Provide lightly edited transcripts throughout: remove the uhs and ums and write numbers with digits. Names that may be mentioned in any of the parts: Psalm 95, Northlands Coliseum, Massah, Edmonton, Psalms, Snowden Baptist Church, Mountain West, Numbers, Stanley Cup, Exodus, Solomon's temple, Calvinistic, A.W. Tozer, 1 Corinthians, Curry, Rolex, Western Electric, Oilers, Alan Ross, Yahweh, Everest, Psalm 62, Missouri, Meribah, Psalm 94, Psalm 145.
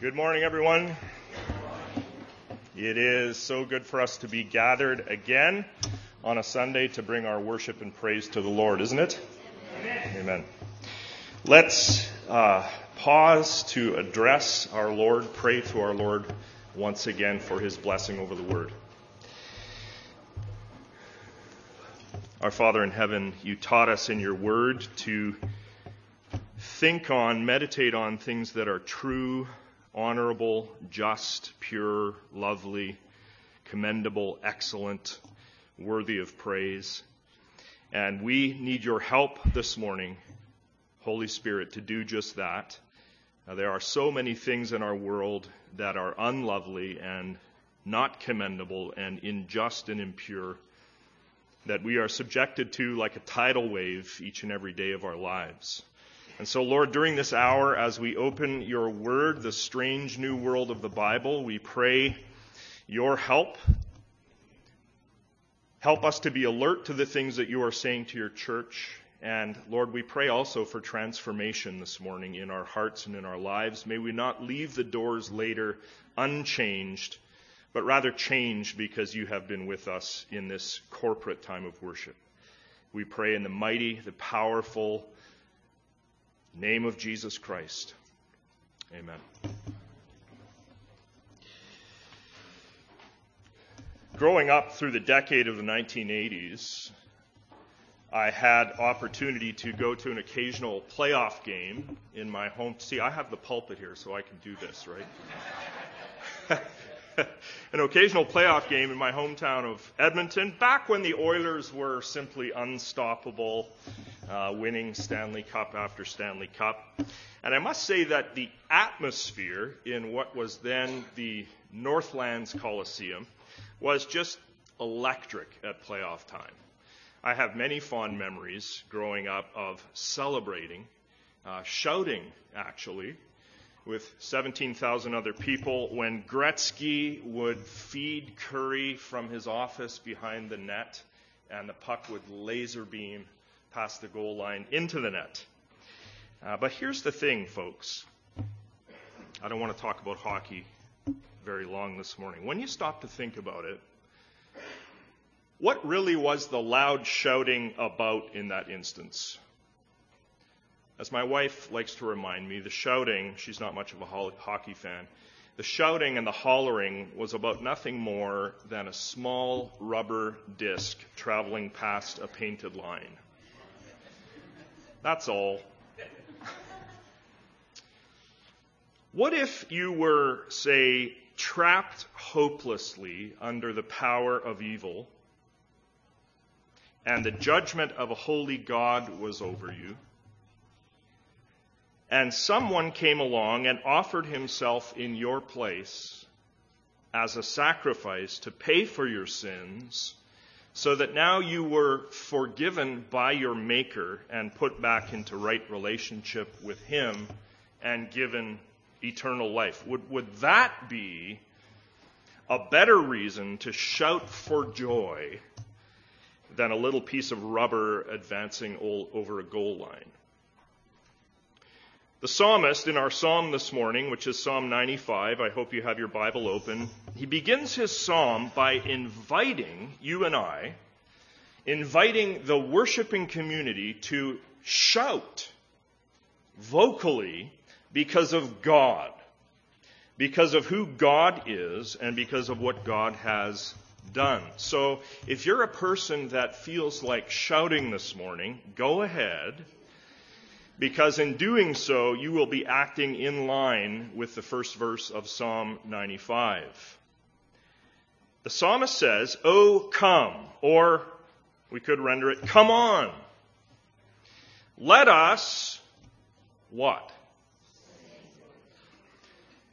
Good morning, everyone. It is so good for us to be gathered again on a Sunday to bring our worship and praise to the Lord, isn't it? Amen. Amen. Let's pause to address our Lord, pray to our Lord once again for his blessing over the word. Our Father in heaven, you taught us in your word to think on, meditate on things that are true, honorable, just, pure, lovely, commendable, excellent, worthy of praise. And we need your help this morning, Holy Spirit, to do just that. Now, there are so many things in our world that are unlovely and not commendable and unjust and impure that we are subjected to like a tidal wave each and every day of our lives. And so, Lord, during this hour, as we open your word, the strange new world of the Bible, we pray your help. Help us to be alert to the things that you are saying to your church. And, Lord, we pray also for transformation this morning in our hearts and in our lives. May we not leave the doors later unchanged, but rather changed because you have been with us in this corporate time of worship. We pray in the mighty, the powerful name of Jesus Christ. Amen. Growing up through the decade of the 1980s, I had opportunity to go to an occasional playoff game in my home. See, I have the pulpit here, so I can do this, right? An occasional playoff game in my hometown of Edmonton, back when the Oilers were simply unstoppable, winning Stanley Cup after Stanley Cup. And I must say that the atmosphere in what was then the Northlands Coliseum was just electric at playoff time. I have many fond memories growing up of celebrating, shouting actually, with 17,000 other people when Gretzky would feed Curry from his office behind the net and the puck would laser beam past the goal line into the net. But here's the thing, folks. I don't want to talk about hockey very long this morning. When you stop to think about it, what really was the loud shouting about in that instance? As my wife likes to remind me, the shouting, she's not much of a hockey fan, the shouting and the hollering was about nothing more than a small rubber disc traveling past a painted line. That's all. What if you were, say, trapped hopelessly under the power of evil and the judgment of a holy God was over you? And someone came along and offered himself in your place as a sacrifice to pay for your sins so that now you were forgiven by your Maker and put back into right relationship with him and given eternal life. Would that be a better reason to shout for joy than a little piece of rubber advancing over a goal line? The psalmist in our psalm this morning, which is Psalm 95, I hope you have your Bible open, he begins his psalm by inviting you and I, inviting the worshiping community to shout vocally because of God, because of who God is and because of what God has done. So if you're a person that feels like shouting this morning, go ahead, because in doing so, you will be acting in line with the first verse of Psalm 95. The psalmist says, "Oh, come," or we could render it, "Come on. Let us," what?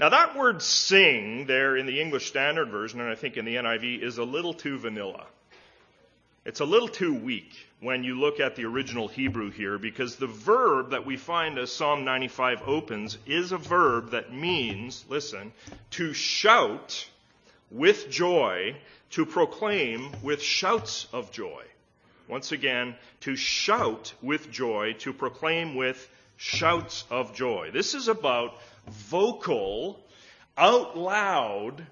Now that word "sing" there in the English Standard Version, and I think in the NIV, is a little too vanilla. It's a little too weak when you look at the original Hebrew here, because the verb that we find as Psalm 95 opens is a verb that means, listen, to shout with joy, to proclaim with shouts of joy. Once again, to shout with joy, to proclaim with shouts of joy. This is about vocal, out loud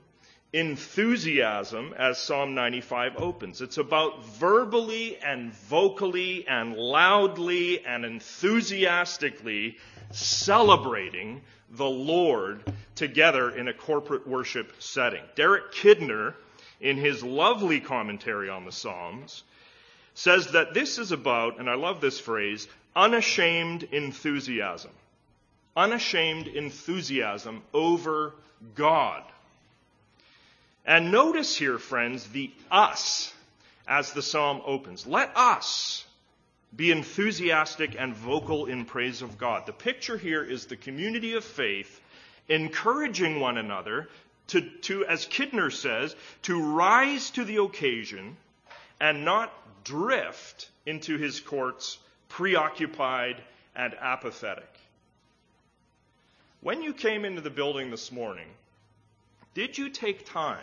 enthusiasm, as Psalm 95 opens. It's about verbally and vocally and loudly and enthusiastically celebrating the Lord together in a corporate worship setting. Derek Kidner, in his lovely commentary on the Psalms, says that this is about, and I love this phrase, unashamed enthusiasm. Unashamed enthusiasm over God. And notice here, friends, the us as the psalm opens. Let us be enthusiastic and vocal in praise of God. The picture here is the community of faith encouraging one another to, as Kidner says, to rise to the occasion and not drift into his courts preoccupied and apathetic. When you came into the building this morning, did you take time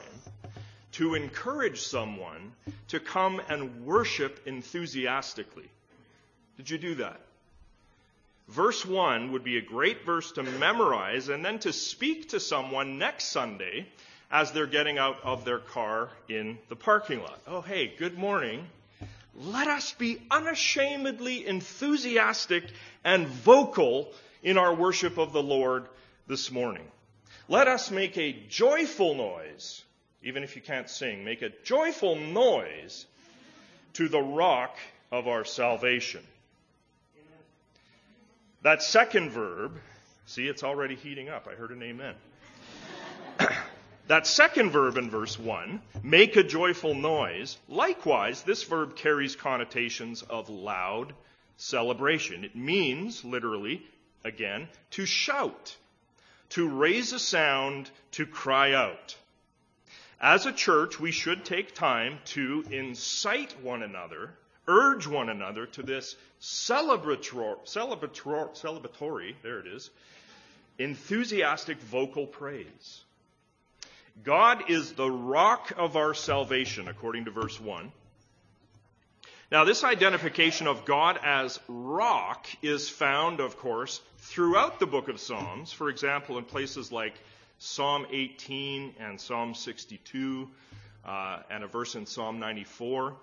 to encourage someone to come and worship enthusiastically? Did you do that? Verse 1 would be a great verse to memorize and then to speak to someone next Sunday as they're getting out of their car in the parking lot. Oh, hey, good morning. Let us be unashamedly enthusiastic and vocal in our worship of the Lord this morning. Let us make a joyful noise, even if you can't sing, make a joyful noise to the rock of our salvation. That second verb, see, it's already heating up. I heard an amen. That second verb in verse 1, make a joyful noise. Likewise, this verb carries connotations of loud celebration. It means, literally, again, to shout, to raise a sound, to cry out. As a church, we should take time to incite one another, urge one another to this celebratory, there it is, enthusiastic vocal praise. God is the rock of our salvation, according to verse 1. Now, this identification of God as rock is found, of course, throughout the book of Psalms. For example, in places like Psalm 18 and Psalm 62 and a verse in Psalm 94.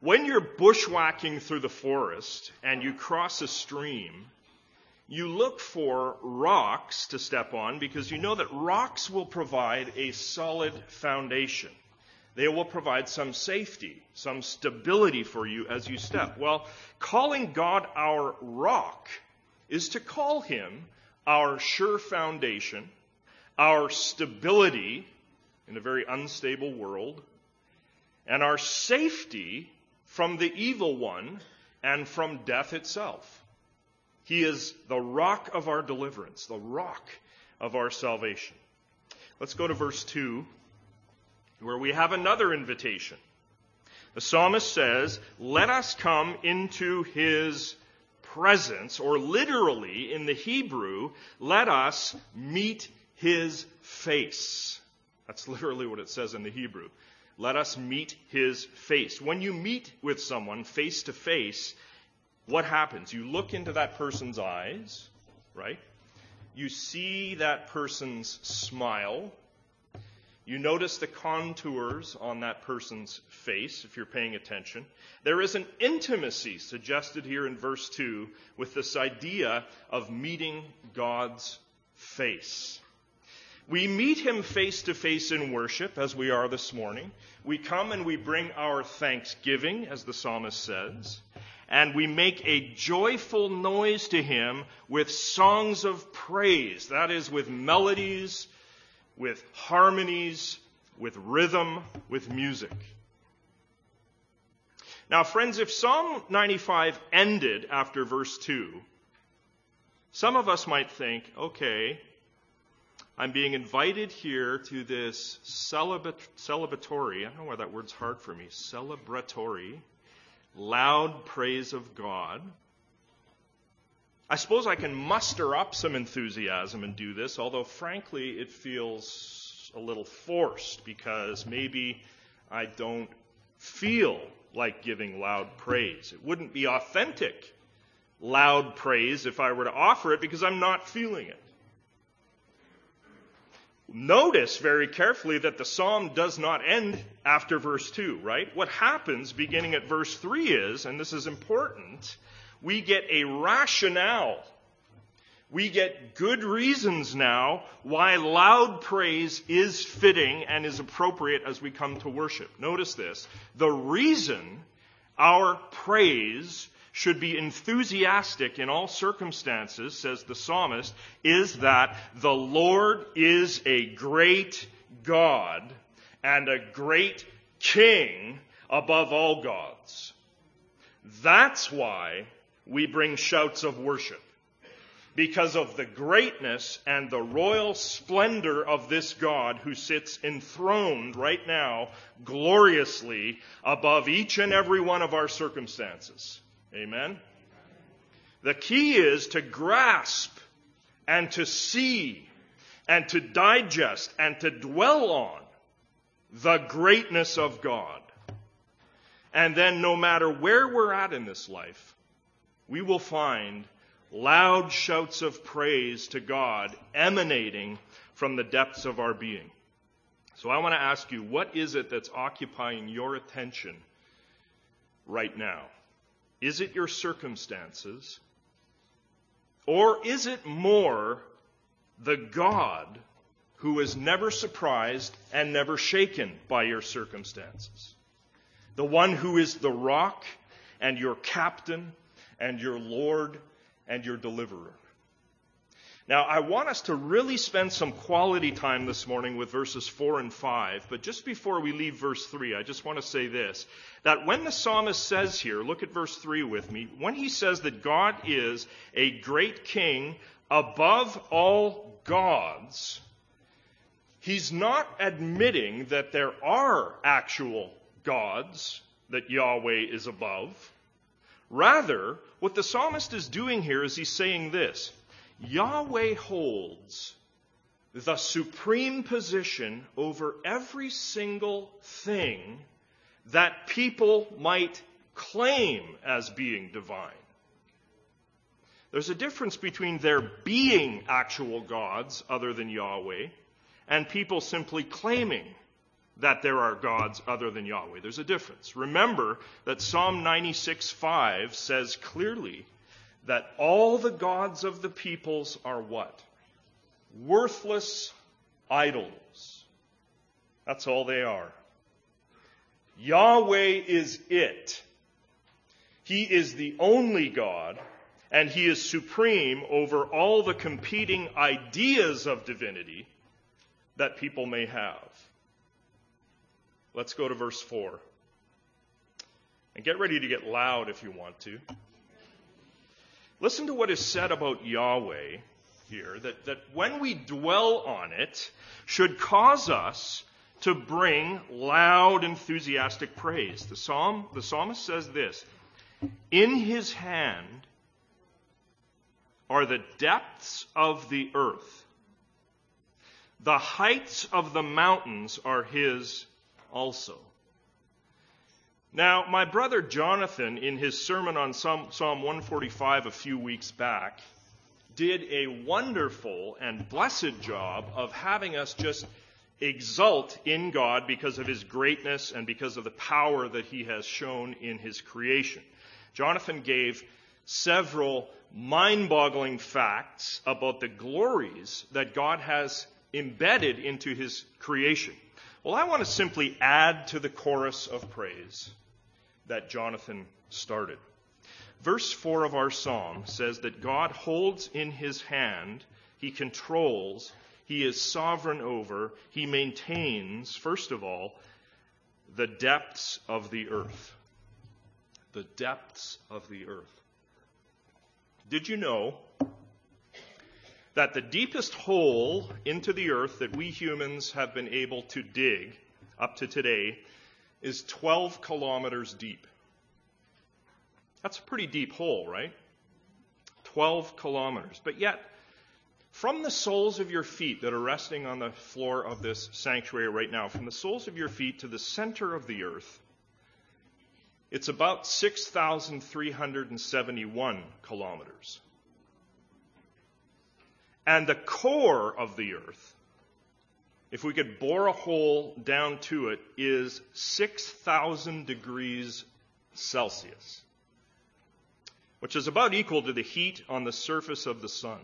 When you're bushwhacking through the forest and you cross a stream, you look for rocks to step on because you know that rocks will provide a solid foundation. They will provide some safety, some stability for you as you step. Well, calling God our rock is to call him our sure foundation, our stability in a very unstable world, and our safety from the evil one and from death itself. He is the rock of our deliverance, the rock of our salvation. Let's go to verse 2. Where we have another invitation. The psalmist says, let us come into his presence, or literally in the Hebrew, let us meet his face. That's literally what it says in the Hebrew. Let us meet his face. When you meet with someone face to face, what happens? You look into that person's eyes, right? You see that person's smile. You notice the contours on that person's face, if you're paying attention. There is an intimacy suggested here in verse 2 with this idea of meeting God's face. We meet him face to face in worship, as we are this morning. We come and we bring our thanksgiving, as the psalmist says, and we make a joyful noise to him with songs of praise, that is, with melodies, with harmonies, with rhythm, with music. Now, friends, if Psalm 95 ended after verse 2, some of us might think, okay, I'm being invited here to this celebratory, I don't know why that word's hard for me, celebratory, loud praise of God. I suppose I can muster up some enthusiasm and do this, although frankly it feels a little forced because maybe I don't feel like giving loud praise. It wouldn't be authentic loud praise if I were to offer it because I'm not feeling it. Notice very carefully that the psalm does not end after verse 2, right? What happens beginning at verse 3 is, and this is important, we get a rationale. We get good reasons now why loud praise is fitting and is appropriate as we come to worship. Notice this. The reason our praise should be enthusiastic in all circumstances, says the psalmist, is that the Lord is a great God and a great King above all gods. That's why we bring shouts of worship. Because of the greatness and the royal splendor of this God who sits enthroned right now gloriously above each and every one of our circumstances. Amen? The key is to grasp and to see and to digest and to dwell on the greatness of God. And then no matter where we're at in this life, we will find loud shouts of praise to God emanating from the depths of our being. So I want to ask you, what is it that's occupying your attention right now? Is it your circumstances? Or is it more the God who is never surprised and never shaken by your circumstances? The one who is the rock and your captain and your Lord and your deliverer. Now, I want us to really spend some quality time this morning with verses 4 and 5, but just before we leave verse 3, I just want to say this, that when the psalmist says here, look at verse 3 with me, when he says that God is a great King above all gods, he's not admitting that there are actual gods that Yahweh is above. Rather, what the psalmist is doing here is he's saying this, Yahweh holds the supreme position over every single thing that people might claim as being divine. There's a difference between there being actual gods other than Yahweh and people simply claiming that there are gods other than Yahweh. There's a difference. Remember that Psalm 96:5 says clearly that all the gods of the peoples are what? Worthless idols. That's all they are. Yahweh is it. He is the only God, and he is supreme over all the competing ideas of divinity that people may have. Let's go to verse 4. And get ready to get loud if you want to. Listen to what is said about Yahweh here, that when we dwell on it, should cause us to bring loud, enthusiastic praise. The psalmist says this, in his hand are the depths of the earth. The heights of the mountains are his also. Now, my brother Jonathan, in his sermon on Psalm 145 a few weeks back, did a wonderful and blessed job of having us just exult in God because of his greatness and because of the power that he has shown in his creation. Jonathan gave several mind-boggling facts about the glories that God has embedded into his creation. Well, I want to simply add to the chorus of praise that Jonathan started. Verse 4 of our psalm says that God holds in his hand, he controls, he is sovereign over, he maintains, first of all, the depths of the earth. The depths of the earth. Did you know that the deepest hole into the earth that we humans have been able to dig up to today is 12 kilometers deep? That's a pretty deep hole, right? 12 kilometers. But yet, from the soles of your feet that are resting on the floor of this sanctuary right now, from the soles of your feet to the center of the earth, It's about 6,371 kilometers. And the core of the earth, if we could bore a hole down to it, is 6,000 degrees Celsius, which is about equal to the heat on the surface of the sun.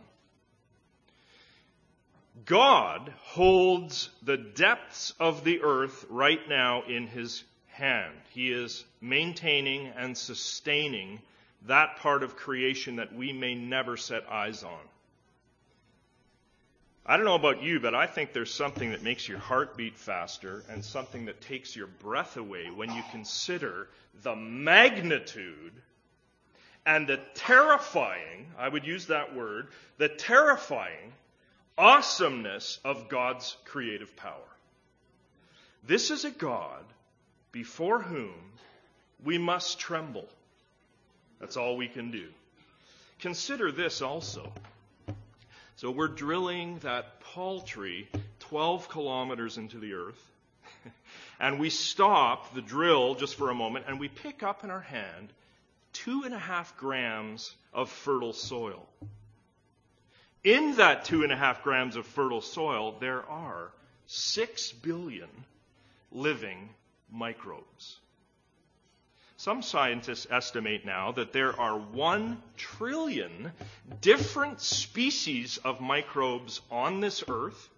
God holds the depths of the earth right now in his hand. He is maintaining and sustaining that part of creation that we may never set eyes on. I don't know about you, but I think there's something that makes your heart beat faster and something that takes your breath away when you consider the magnitude and the terrifying, I would use that word, the terrifying awesomeness of God's creative power. This is a God before whom we must tremble. That's all we can do. Consider this also. So we're drilling that paltry 12 kilometers into the earth, and we stop the drill just for a moment, and we pick up in our hand 2.5 grams of fertile soil. In that 2.5 grams of fertile soil, there are 6 billion living microbes. Some scientists estimate now that there are 1 trillion different species of microbes on this earth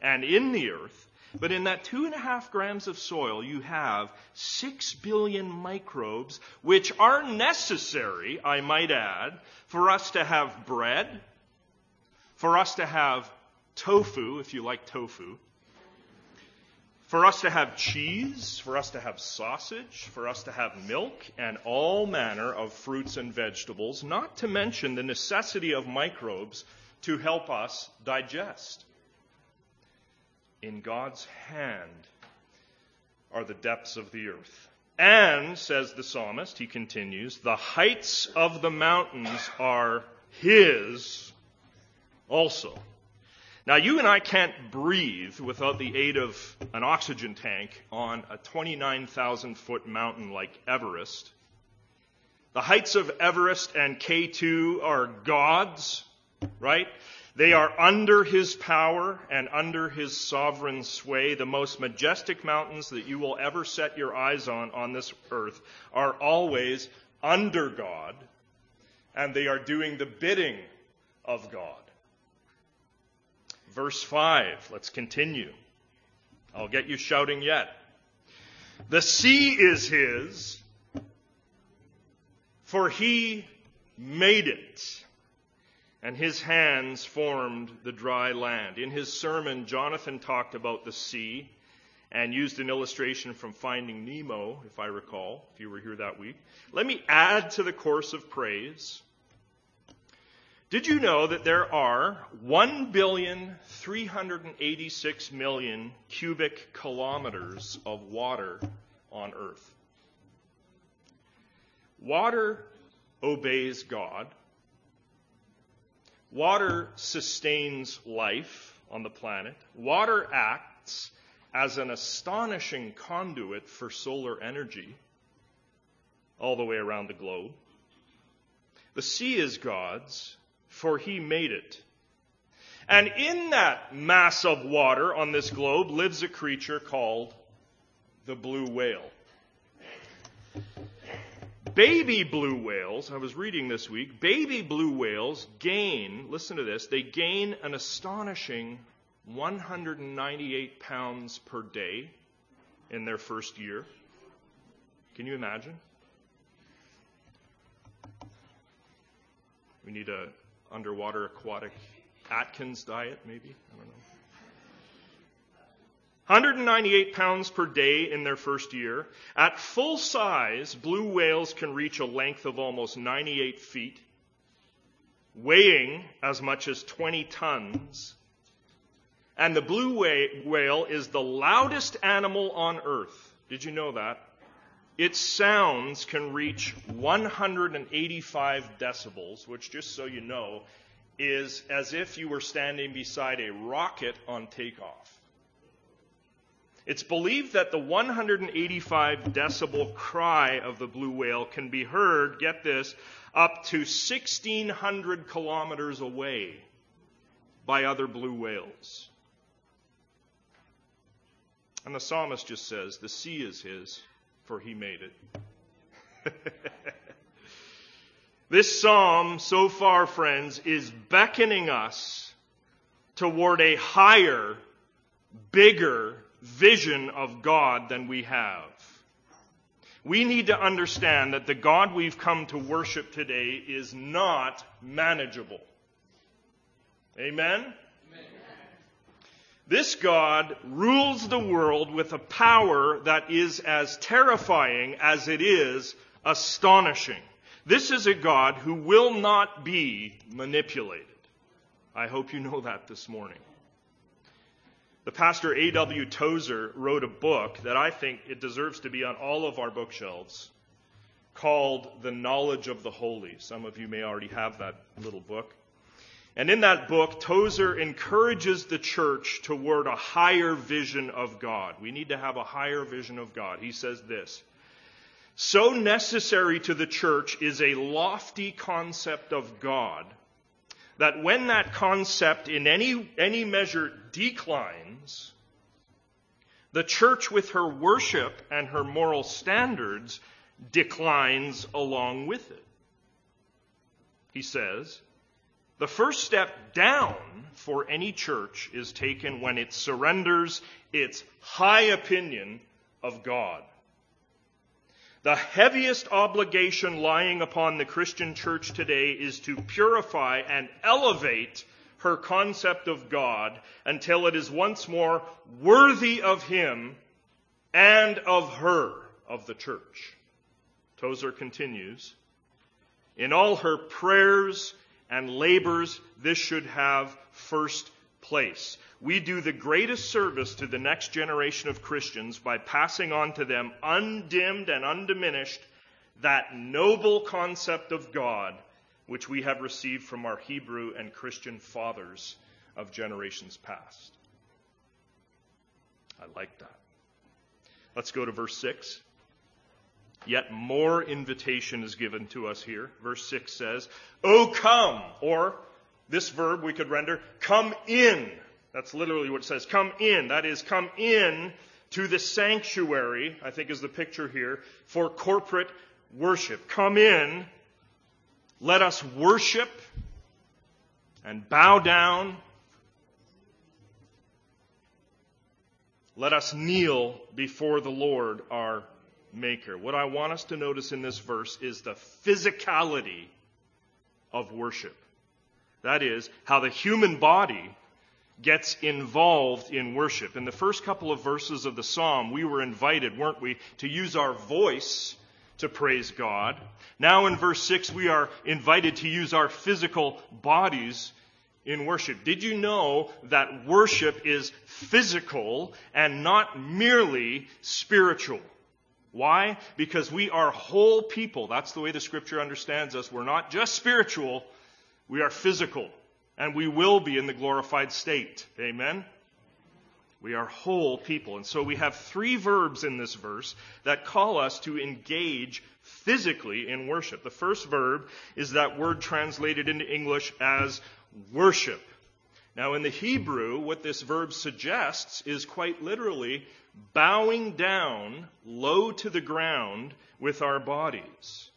and in the earth. But in that 2.5 grams of soil, you have 6 billion microbes, which are necessary, I might add, for us to have bread, for us to have tofu, if you like tofu, for us to have cheese, for us to have sausage, for us to have milk, and all manner of fruits and vegetables, not to mention the necessity of microbes to help us digest. In God's hand are the depths of the earth. And, says the psalmist, he continues, the heights of the mountains are his also. Now, you and I can't breathe without the aid of an oxygen tank on a 29,000-foot mountain like Everest. The heights of Everest and K2 are God's, right? They are under his power and under his sovereign sway. The most majestic mountains that you will ever set your eyes on this earth are always under God, and they are doing the bidding of God. Verse 5, let's continue. I'll get you shouting yet. The sea is his, for he made it, and his hands formed the dry land. In his sermon, Jonathan talked about the sea and used an illustration from Finding Nemo, if I recall, if you were here that week. Let me add to the course of praise. Did you know that there are 1,386,000,000 cubic kilometers of water on Earth? Water obeys God. Water sustains life on the planet. Water acts as an astonishing conduit for solar energy all the way around the globe. The sea is God's, for he made it. And in that mass of water on this globe lives a creature called the blue whale. Baby blue whales, I was reading this week, baby blue whales gain, listen to this, they gain an astonishing 198 pounds per day in their first year. Can you imagine? We need a underwater aquatic Atkins diet, maybe? I don't know. 198 pounds per day in their first year. At full size, blue whales can reach a length of almost 98 feet, weighing as much as 20 tons. And the blue whale is the loudest animal on Earth. Did you know that? Its sounds can reach 185 decibels, which, just so you know, is as if you were standing beside a rocket on takeoff. It's believed that the 185 decibel cry of the blue whale can be heard, get this, up to 1,600 kilometers away by other blue whales. And the psalmist just says, the sea is his, for he made it. This psalm, so far, friends, is beckoning us toward a higher, bigger vision of God than we have. We need to understand that the God we've come to worship today is not manageable. Amen? Amen. This God rules the world with a power that is as terrifying as it is astonishing. This is a God who will not be manipulated. I hope you know that this morning. The pastor A.W. Tozer wrote a book that I think it deserves to be on all of our bookshelves called The Knowledge of the Holy. Some of you may already have that little book. And in that book, Tozer encourages the church toward a higher vision of God. We need to have a higher vision of God. He says this, so necessary to the church is a lofty concept of God, that when that concept in any measure declines, the church with her worship and her moral standards declines along with it. He says, the first step down for any church is taken when it surrenders its high opinion of God. The heaviest obligation lying upon the Christian church today is to purify and elevate her concept of God until it is once more worthy of him and of her, of the church. Tozer continues, in all her prayers and labors, this should have first place. We do the greatest service to the next generation of Christians by passing on to them, undimmed and undiminished, that noble concept of God which we have received from our Hebrew and Christian fathers of generations past. I like that. Let's go to verse 6. Yet more invitation is given to us here. Verse 6 says, O come, or this verb we could render, come in. That's literally what it says. Come in. That is, come in to the sanctuary, I think is the picture here, for corporate worship. Come in. Let us worship and bow down. Let us kneel before the Lord our Maker. What I want us to notice in this verse is the physicality of worship. That is, how the human body gets involved in worship. In the first couple of verses of the psalm, we were invited, weren't we, to use our voice to praise God. Now in verse 6, we are invited to use our physical bodies in worship. Did you know that worship is physical and not merely spiritual? Why? Because we are whole people. That's the way the Scripture understands us. We're not just spiritual. We are physical, and we will be in the glorified state. Amen? We are whole people. And so we have three verbs in this verse that call us to engage physically in worship. The first verb is that word translated into English as worship. Now, in the Hebrew, what this verb suggests is quite literally bowing down low to the ground with our bodies.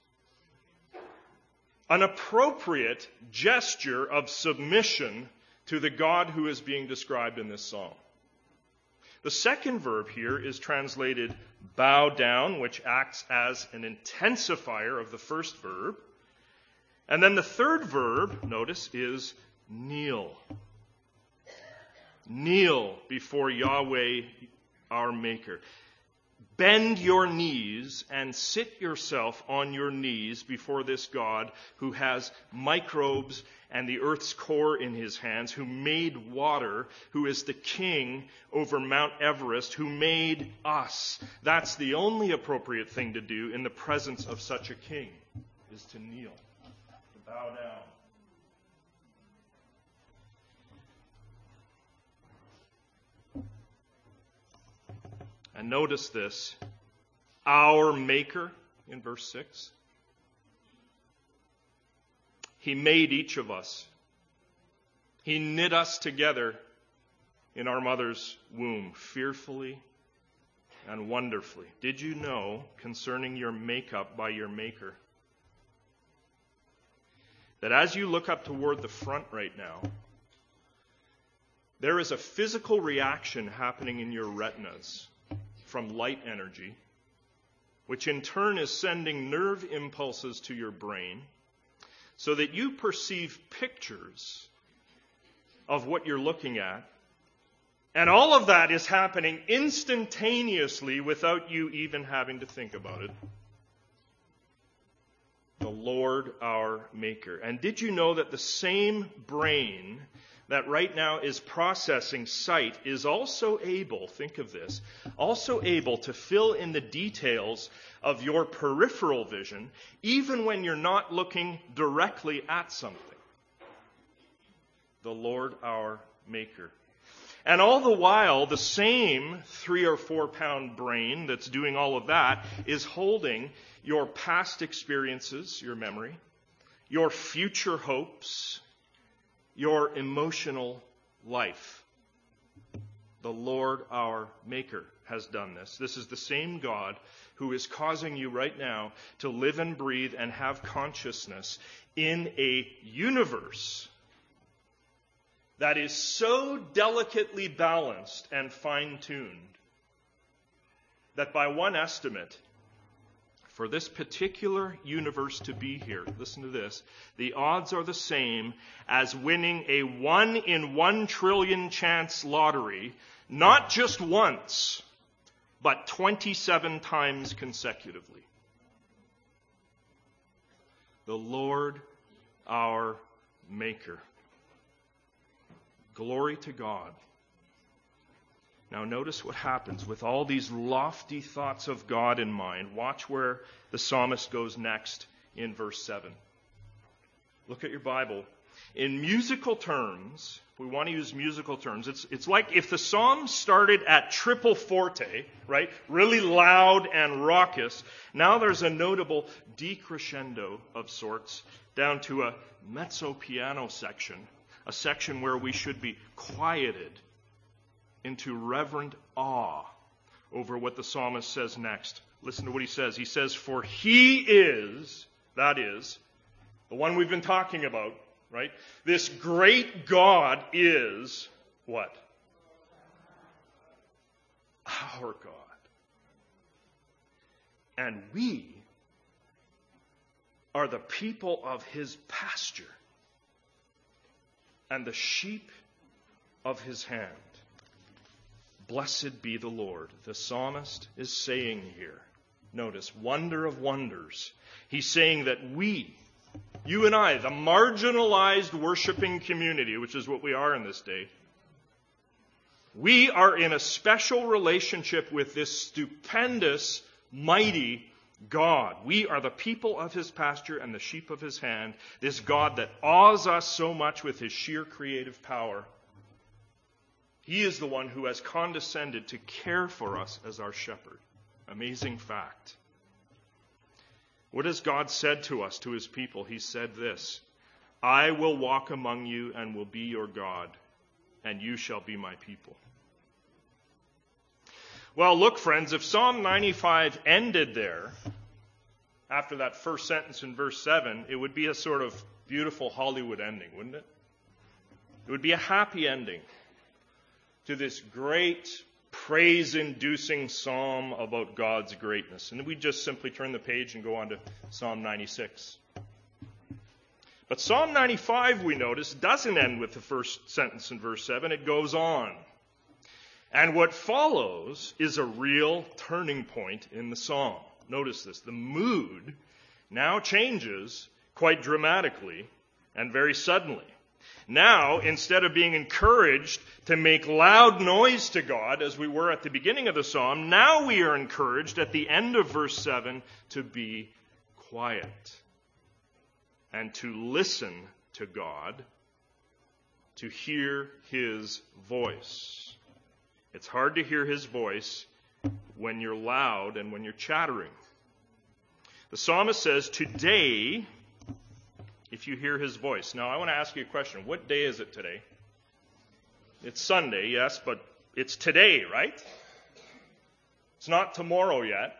An appropriate gesture of submission to the God who is being described in this psalm. The second verb here is translated bow down, which acts as an intensifier of the first verb. And then the third verb, notice, is kneel. Kneel before Yahweh our Maker. Bend your knees and sit yourself on your knees before this God who has microbes and the earth's core in his hands, who made water, who is the king over Mount Everest, who made us. That's the only appropriate thing to do in the presence of such a king, is to kneel, to bow down. And notice this, our Maker, in verse 6, He made each of us. He knit us together in our mother's womb, fearfully and wonderfully. Did you know, concerning your makeup by your Maker, that as you look up toward the front right now, there is a physical reaction happening in your retinas from light energy, which in turn is sending nerve impulses to your brain so that you perceive pictures of what you're looking at. And all of that is happening instantaneously without you even having to think about it. The Lord our Maker. And did you know that the same brain that right now is processing sight is also able, think of this, also able to fill in the details of your peripheral vision, even when you're not looking directly at something? The Lord our Maker. And all the while, the same 3 or 4 pound brain that's doing all of that is holding your past experiences, your memory, your future hopes, your emotional life. The Lord our Maker has done this. This is the same God who is causing you right now to live and breathe and have consciousness in a universe that is so delicately balanced and fine-tuned that by one estimate, for this particular universe to be here, listen to this, the odds are the same as winning a 1 in 1 trillion chance lottery, not just once, but 27 times consecutively. The Lord our Maker. Glory to God. Now notice what happens with all these lofty thoughts of God in mind. Watch where the psalmist goes next in verse 7. Look at your Bible. In musical terms, we want to use musical terms. It's like if the psalm started at triple forte, right? Really loud and raucous. Now there's a notable decrescendo of sorts down to a mezzo piano section, a section where we should be quieted into reverent awe over what the psalmist says next. Listen to what he says. He says, for he is, that is, the one we've been talking about, right? This great God is what? Our God. And we are the people of his pasture and the sheep of his hand. Blessed be the Lord. The psalmist is saying here, notice, wonder of wonders. He's saying that we, you and I, the marginalized worshiping community, which is what we are in this day, we are in a special relationship with this stupendous, mighty God. We are the people of his pasture and the sheep of his hand, this God that awes us so much with his sheer creative power. He is the one who has condescended to care for us as our shepherd. Amazing fact. What has God said to us, to his people? He said this, I will walk among you and will be your God, and you shall be my people. Well, look, friends, if Psalm 95 ended there, after that first sentence in verse 7, it would be a sort of beautiful Hollywood ending, wouldn't it? It would be a happy ending to this great praise-inducing psalm about God's greatness. And we just simply turn the page and go on to Psalm 96. But Psalm 95, we notice, doesn't end with the first sentence in verse 7. It goes on. And what follows is a real turning point in the psalm. Notice this. The mood now changes quite dramatically and very suddenly. Now, instead of being encouraged to make loud noise to God, as we were at the beginning of the psalm, now we are encouraged at the end of verse 7 to be quiet and to listen to God, to hear his voice. It's hard to hear his voice when you're loud and when you're chattering. The psalmist says, today, if you hear his voice. Now, I want to ask you a question. What day is it today? It's Sunday, yes, but it's today, right? It's not tomorrow yet,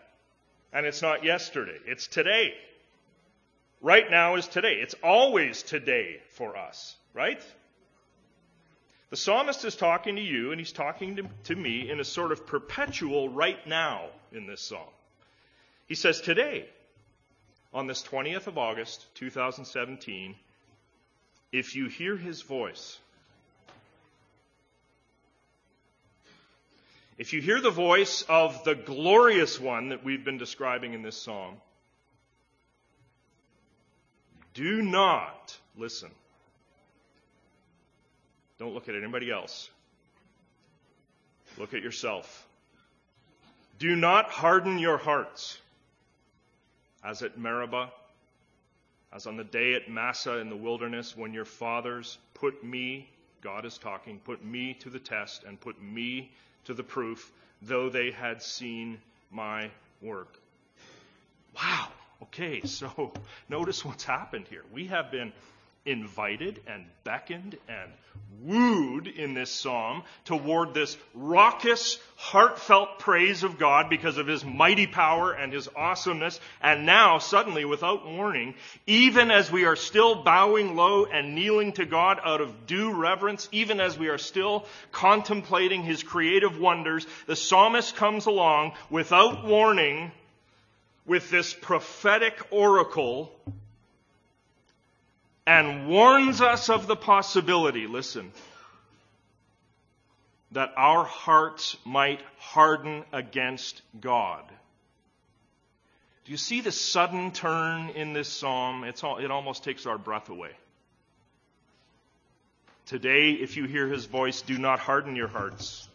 and it's not yesterday. It's today. Right now is today. It's always today for us, right? The psalmist is talking to you, and he's talking to me in a sort of perpetual right now in this psalm. He says, today, on this 20th of August, 2017, if you hear his voice. If you hear the voice of the glorious one that we've been describing in this psalm, do not listen. Don't look at anybody else. Look at yourself. Do not harden your hearts, as at Meribah, as on the day at Massah in the wilderness, when your fathers put me, God is talking, put me to the test and put me to the proof, though they had seen my work. Wow. Okay, so notice what's happened here. We have been invited and beckoned and wooed in this psalm toward this raucous, heartfelt praise of God because of his mighty power and his awesomeness. And now, suddenly, without warning, even as we are still bowing low and kneeling to God out of due reverence, even as we are still contemplating his creative wonders, the psalmist comes along without warning with this prophetic oracle and warns us of the possibility, listen, that our hearts might harden against God. Do you see the sudden turn in this psalm? It almost takes our breath away. Today, if you hear his voice, do not harden your hearts.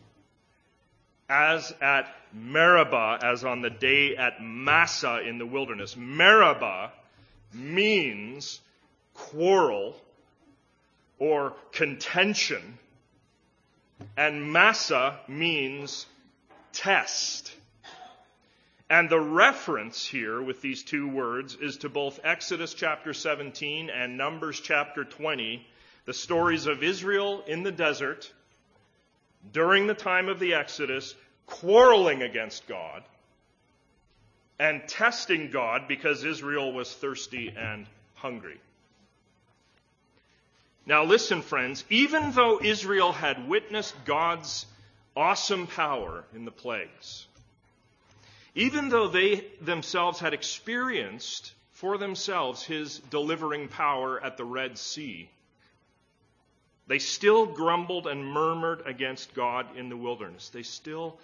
As at Meribah, as on the day at Massah in the wilderness. Meribah means quarrel or contention, and Massah means test. And the reference here with these two words is to both Exodus chapter 17 and Numbers chapter 20, the stories of Israel in the desert during the time of the Exodus, quarreling against God and testing God because Israel was thirsty and hungry. Now listen, friends, even though Israel had witnessed God's awesome power in the plagues, even though they themselves had experienced for themselves his delivering power at the Red Sea, they still grumbled and murmured against God in the wilderness. They still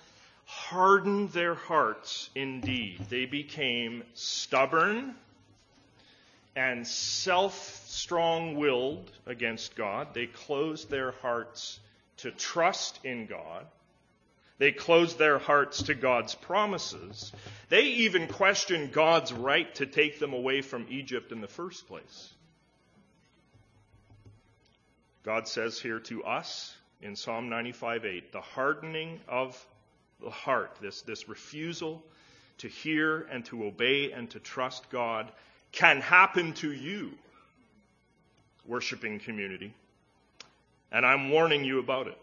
hardened their hearts indeed. They became stubborn and strong-willed against God. They closed their hearts to trust in God. They closed their hearts to God's promises. They even questioned God's right to take them away from Egypt in the first place. God says here to us in Psalm 95:8, the hardening of the heart, this refusal to hear and to obey and to trust God, can happen to you, worshiping community, and I'm warning you about it.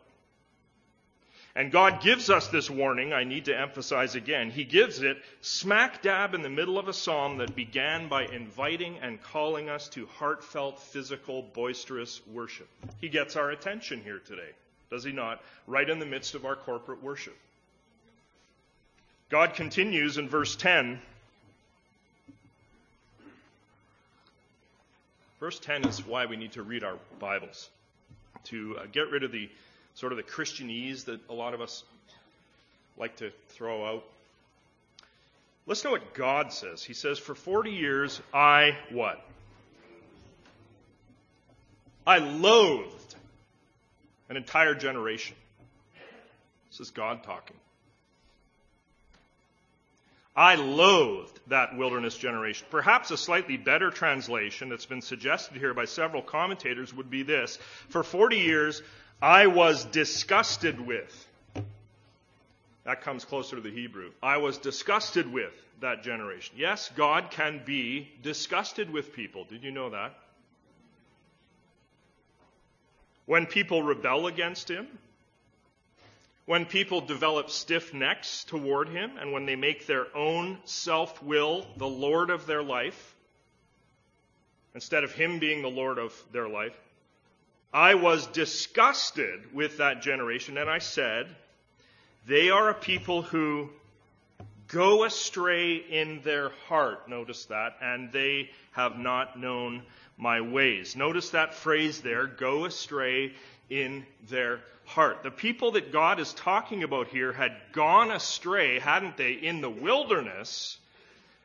And God gives us this warning, I need to emphasize again. He gives it smack dab in the middle of a psalm that began by inviting and calling us to heartfelt, physical, boisterous worship. He gets our attention here today, does he not? Right in the midst of our corporate worship. God continues in verse 10. Verse 10 is why we need to read our Bibles, to get rid of the sort of the Christianese that a lot of us like to throw out. Let's know what God says. He says, for 40 years, I what? I loathed an entire generation. This is God talking. I loathed that wilderness generation. Perhaps a slightly better translation that's been suggested here by several commentators would be this. For 40 years, I was disgusted with. That comes closer to the Hebrew. I was disgusted with that generation. Yes, God can be disgusted with people. Did you know that? When people rebel against him, when people develop stiff necks toward him, and when they make their own self-will the Lord of their life, instead of him being the Lord of their life, I was disgusted with that generation, and I said, they are a people who go astray in their heart, notice that, and they have not known my ways. Notice that phrase there, go astray in their heart. The people that God is talking about here had gone astray, hadn't they, in the wilderness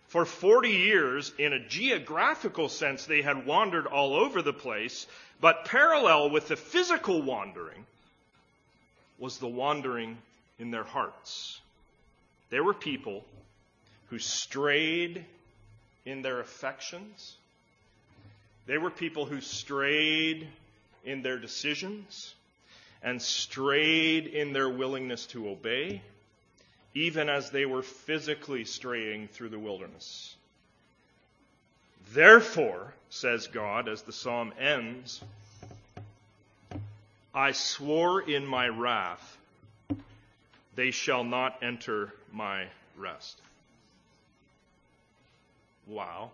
for 40 years. In a geographical sense, they had wandered all over the place, but parallel with the physical wandering was the wandering in their hearts. There were people who strayed in their affections. They were people who strayed in their decisions and strayed in their willingness to obey, even as they were physically straying through the wilderness. Therefore, says God, as the psalm ends, I swore in my wrath, they shall not enter my rest. Wow.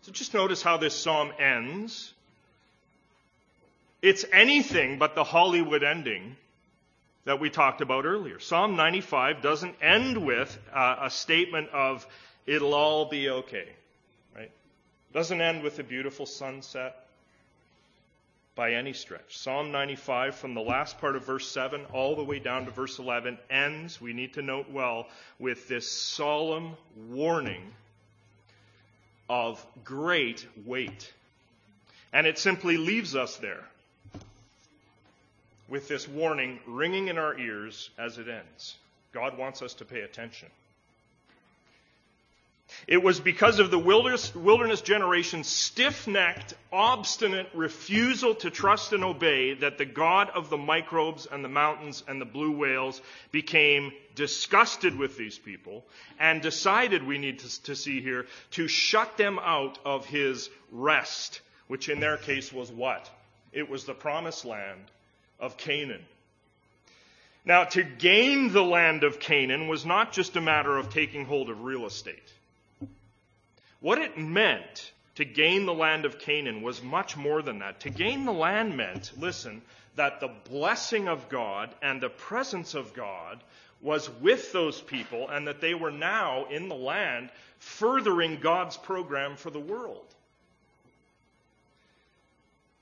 So just notice how this psalm ends. It's anything but the Hollywood ending that we talked about earlier. Psalm 95 doesn't end with a statement of, it'll all be okay. Right? Doesn't end with a beautiful sunset by any stretch. Psalm 95, from the last part of verse 7 all the way down to verse 11, ends, we need to note well, with this solemn warning of great weight. And it simply leaves us there with this warning ringing in our ears as it ends. God wants us to pay attention. It was because of the wilderness generation's stiff-necked, obstinate refusal to trust and obey that the God of the microbes and the mountains and the blue whales became disgusted with these people and decided, we need to see here, to shut them out of his rest, which in their case was what? It was the promised land of Canaan. Now, to gain the land of Canaan was not just a matter of taking hold of real estate. What it meant to gain the land of Canaan was much more than that. To gain the land meant, listen, that the blessing of God and the presence of God was with those people and that they were now in the land furthering God's program for the world.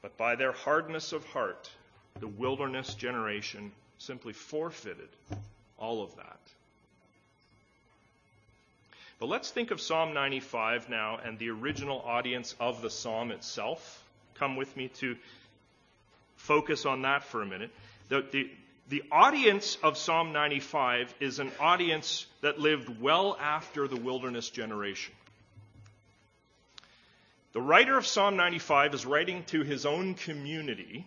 But by their hardness of heart, the wilderness generation simply forfeited all of that. But let's think of Psalm 95 now and the original audience of the psalm itself. Come with me to focus on that for a minute. The audience of Psalm 95 is an audience that lived well after the wilderness generation. The writer of Psalm 95 is writing to his own community.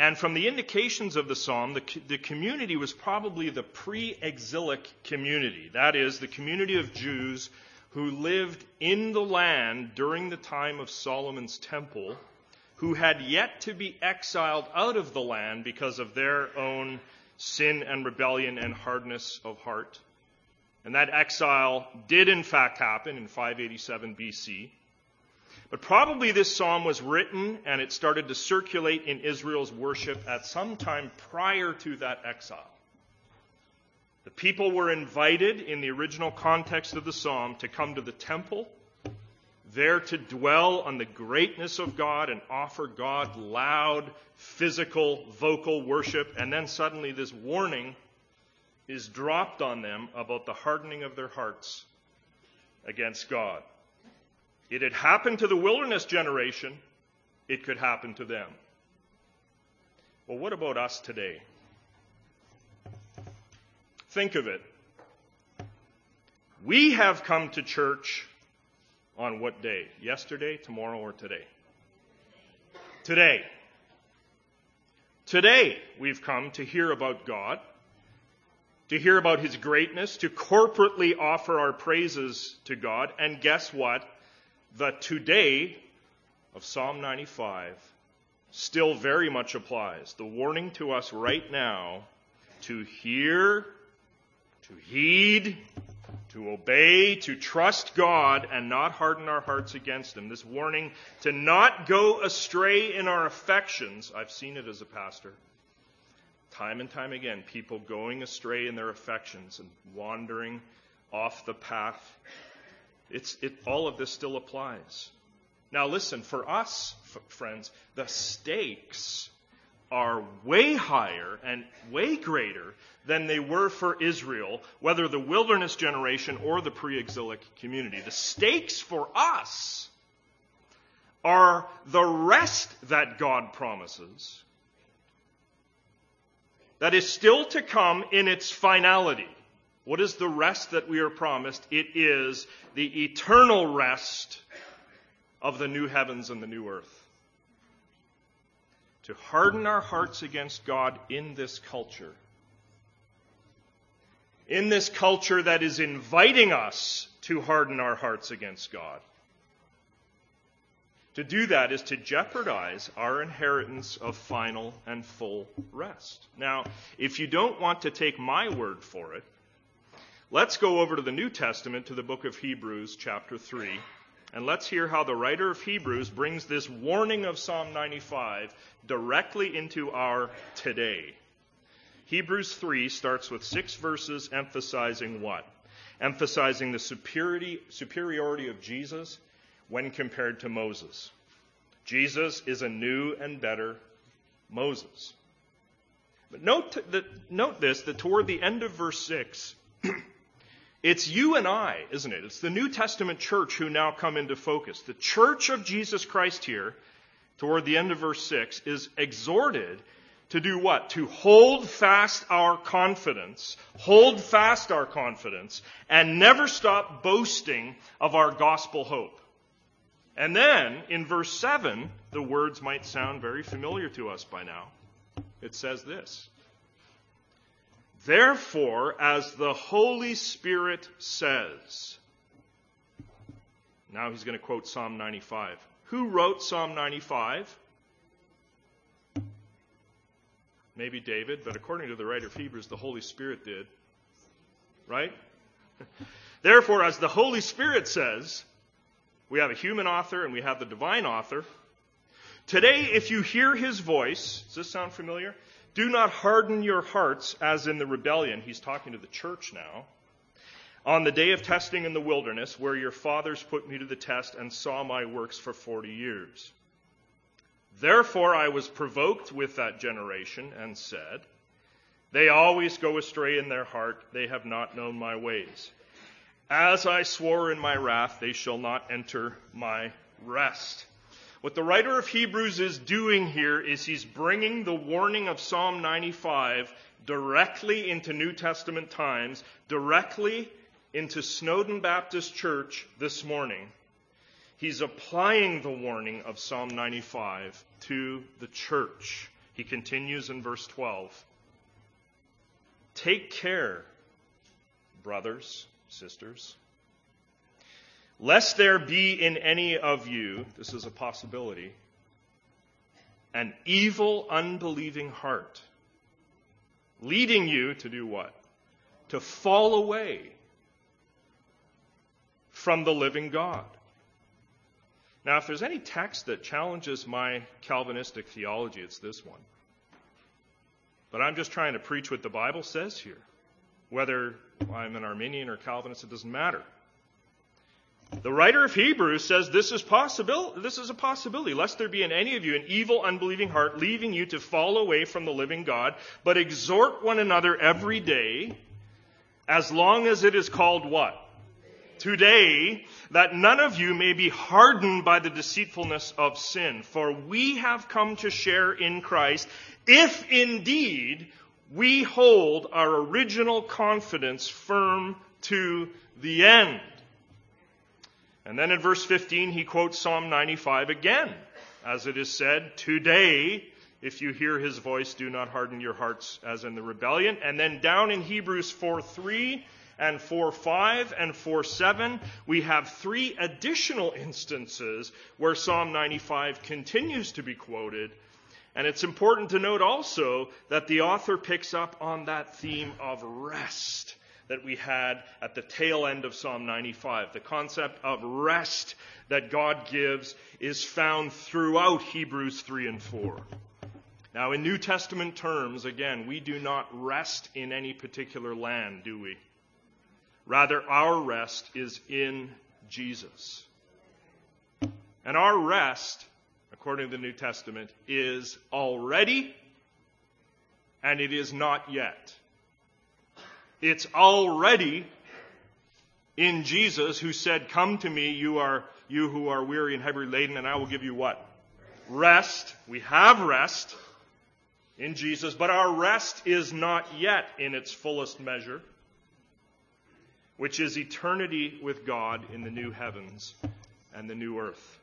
And from the indications of the psalm, the community was probably the pre-exilic community. That is, the community of Jews who lived in the land during the time of Solomon's temple, who had yet to be exiled out of the land because of their own sin and rebellion and hardness of heart. And that exile did in fact happen in 587 BC. But probably this psalm was written and it started to circulate in Israel's worship at some time prior to that exile. The people were invited in the original context of the psalm to come to the temple, there to dwell on the greatness of God and offer God loud, physical, vocal worship. And then suddenly this warning is dropped on them about the hardening of their hearts against God. It had happened to the wilderness generation. It could happen to them. Well, what about us today? Think of it. We have come to church on what day? Yesterday, tomorrow, or today? Today. Today we've come to hear about God to hear about his greatness, to corporately offer our praises to God. And guess what? The today of Psalm 95 still very much applies. The warning to us right now to hear, to heed, to obey, to trust God and not harden our hearts against him. This warning to not go astray in our affections. I've seen it as a pastor. Time and time again, people going astray in their affections and wandering off the path. All of this still applies. Now listen, for us, friends, the stakes are way higher and way greater than they were for Israel, whether the wilderness generation or the pre-exilic community. The stakes for us are the rest that God promises that is still to come in its finality. What is the rest that we are promised? It is the eternal rest of the new heavens and the new earth. To harden our hearts against God in this culture that is inviting us to harden our hearts against God, to do that is to jeopardize our inheritance of final and full rest. Now, if you don't want to take my word for it, let's go over to the New Testament, to the book of Hebrews, chapter 3, and let's hear how the writer of Hebrews brings this warning of Psalm 95 directly into our today. Hebrews 3 starts with 6 verses emphasizing what? Emphasizing the superiority of Jesus when compared to Moses. Jesus is a new and better Moses. But note this, that toward the end of verse 6, it's you and I, isn't it? It's the New Testament church who now come into focus. The church of Jesus Christ here, toward the end of verse 6, is exhorted to do what? To hold fast our confidence, and never stop boasting of our gospel hope. And then, in verse 7, the words might sound very familiar to us by now. It says this: therefore, as the Holy Spirit says. Now he's going to quote Psalm 95. Who wrote Psalm 95? Maybe David, but according to the writer of Hebrews, the Holy Spirit did. Right? Therefore, as the Holy Spirit says. We have a human author and we have the divine author. Today, if you hear his voice, does this sound familiar? Do not harden your hearts as in the rebellion. He's talking to the church now. On the day of testing in the wilderness, where your fathers put me to the test and saw my works for 40 years. Therefore, I was provoked with that generation and said, they always go astray in their heart. They have not known my ways. As I swore in my wrath, they shall not enter my rest. What the writer of Hebrews is doing here is he's bringing the warning of Psalm 95 directly into New Testament times, directly into Snowden Baptist Church this morning. He's applying the warning of Psalm 95 to the church. He continues in verse 12. Take care, brothers, sisters, lest there be in any of you, this is a possibility, an evil, unbelieving heart, leading you to do what? To fall away from the living God. Now, if there's any text that challenges my Calvinistic theology, it's this one. But I'm just trying to preach what the Bible says here. Whether I'm an Arminian or Calvinist, it doesn't matter. The writer of Hebrews says this is a possibility, lest there be in any of you an evil, unbelieving heart, leaving you to fall away from the living God, but exhort one another every day, as long as it is called what? Today, that none of you may be hardened by the deceitfulness of sin. For we have come to share in Christ, if indeed we hold our original confidence firm to the end. And then in verse 15, he quotes Psalm 95 again. As it is said, today, If you hear his voice, do not harden your hearts as in the rebellion. And then down in Hebrews 4:3 and 4:5 and 4:7, we have three additional instances where Psalm 95 continues to be quoted. And it's important to note also that the author picks up on that theme of rest that we had at the tail end of Psalm 95. The concept of rest that God gives is found throughout Hebrews 3 and 4. Now, in New Testament terms, again, we do not rest in any particular land, do we? Rather, our rest is in Jesus. And our rest, according to the New Testament, is already, and it is not yet. It's already in Jesus, who said, "Come to me, you who are weary and heavy laden, and I will give you what? Rest." We have rest in Jesus, but our rest is not yet in its fullest measure, which is eternity with God in the new heavens and the new earth.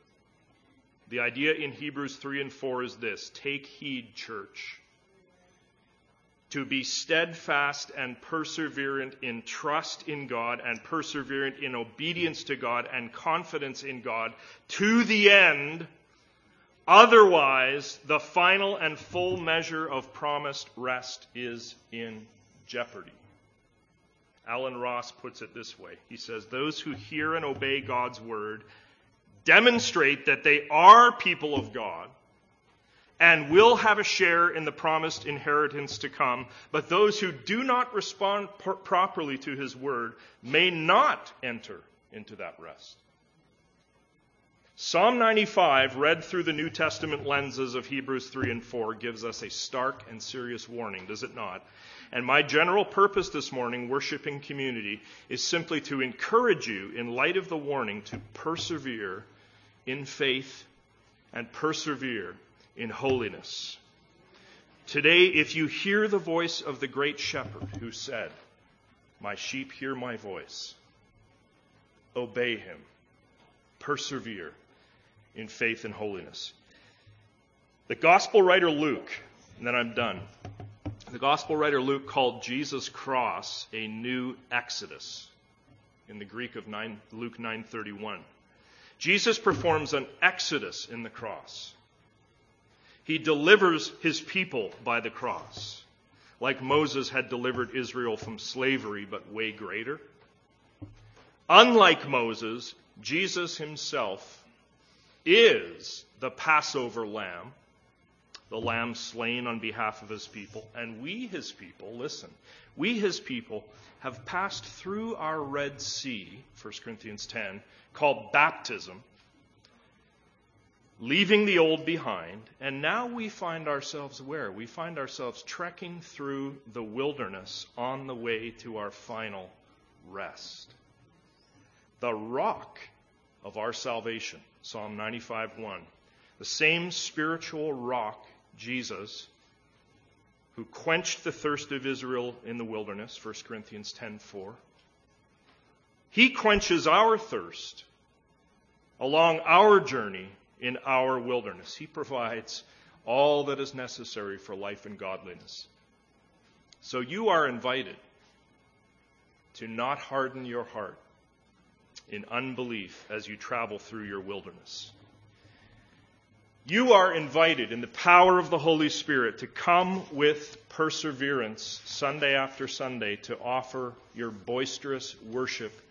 The idea in Hebrews 3 and 4 is this: take heed, church, to be steadfast and perseverant in trust in God and perseverant in obedience to God and confidence in God to the end. Otherwise, the final and full measure of promised rest is in jeopardy. Alan Ross puts it this way. He says, those who hear and obey God's word demonstrate that they are people of God and will have a share in the promised inheritance to come. But those who do not respond properly to his word may not enter into that rest. Psalm 95, read through the New Testament lenses of Hebrews 3 and 4, gives us a stark and serious warning, does it not? And my general purpose this morning, worshiping community, is simply to encourage you, in light of the warning, to persevere in faith and persevere in holiness. Today, if you hear the voice of the great shepherd who said, "My sheep hear my voice," obey him, persevere in faith and holiness. The gospel writer Luke, and then I'm done. The gospel writer Luke called Jesus' cross a new Exodus in the Greek of Luke 9:31. Jesus performs an exodus in the cross. He delivers his people by the cross, like Moses had delivered Israel from slavery, but way greater. Unlike Moses, Jesus himself is the Passover lamb, the lamb slain on behalf of his people. And we, his people, listen, we, his people, have passed through our Red Sea, 1 Corinthians 10, called baptism, leaving the old behind. And now we find ourselves where? We find ourselves trekking through the wilderness on the way to our final rest. The rock of our salvation, Psalm 95:1, the same spiritual rock, Jesus, who quenched the thirst of Israel in the wilderness, 1 Corinthians 10:4. He quenches our thirst along our journey in our wilderness. He provides all that is necessary for life and godliness. So you are invited to not harden your heart in unbelief as you travel through your wilderness. You are invited in the power of the Holy Spirit to come with perseverance Sunday after Sunday to offer your boisterous worship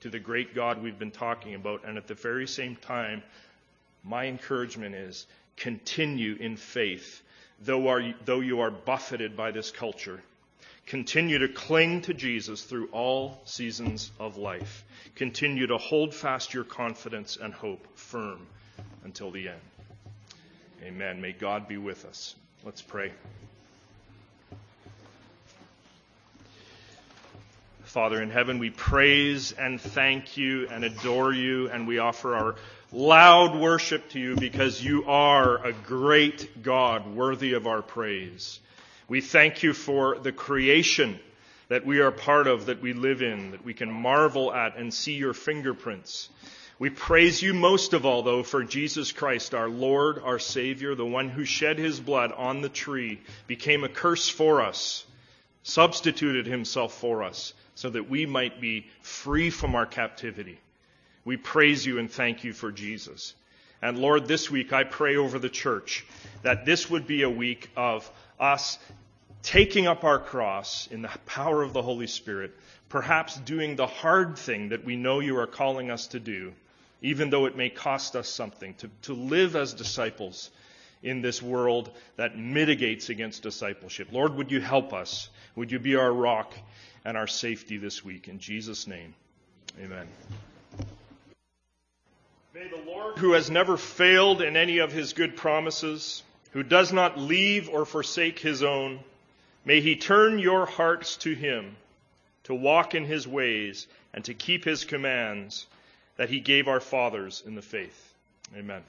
to the great God we've been talking about. And at the very same time, my encouragement is continue in faith, though you are buffeted by this culture. Continue to cling to Jesus through all seasons of life. Continue to hold fast your confidence and hope firm until the end. Amen. May God be with us. Let's pray. Father in heaven, we praise and thank you and adore you, and we offer our loud worship to you because you are a great God worthy of our praise. We thank you for the creation that we are part of, that we live in, that we can marvel at and see your fingerprints. We praise you most of all, though, for Jesus Christ, our Lord, our Savior, the one who shed his blood on the tree, became a curse for us, substituted himself for us, so that we might be free from our captivity. We praise you and thank you for Jesus. And Lord, this week I pray over the church that this would be a week of us taking up our cross in the power of the Holy Spirit, perhaps doing the hard thing that we know you are calling us to do, even though it may cost us something, to live as disciples in this world that mitigates against discipleship. Lord, would you help us? Would you be our rock and our safety this week? In Jesus' name, amen. May the Lord, who has never failed in any of his good promises, who does not leave or forsake his own, may he turn your hearts to him, to walk in his ways and to keep his commands that he gave our fathers in the faith. Amen.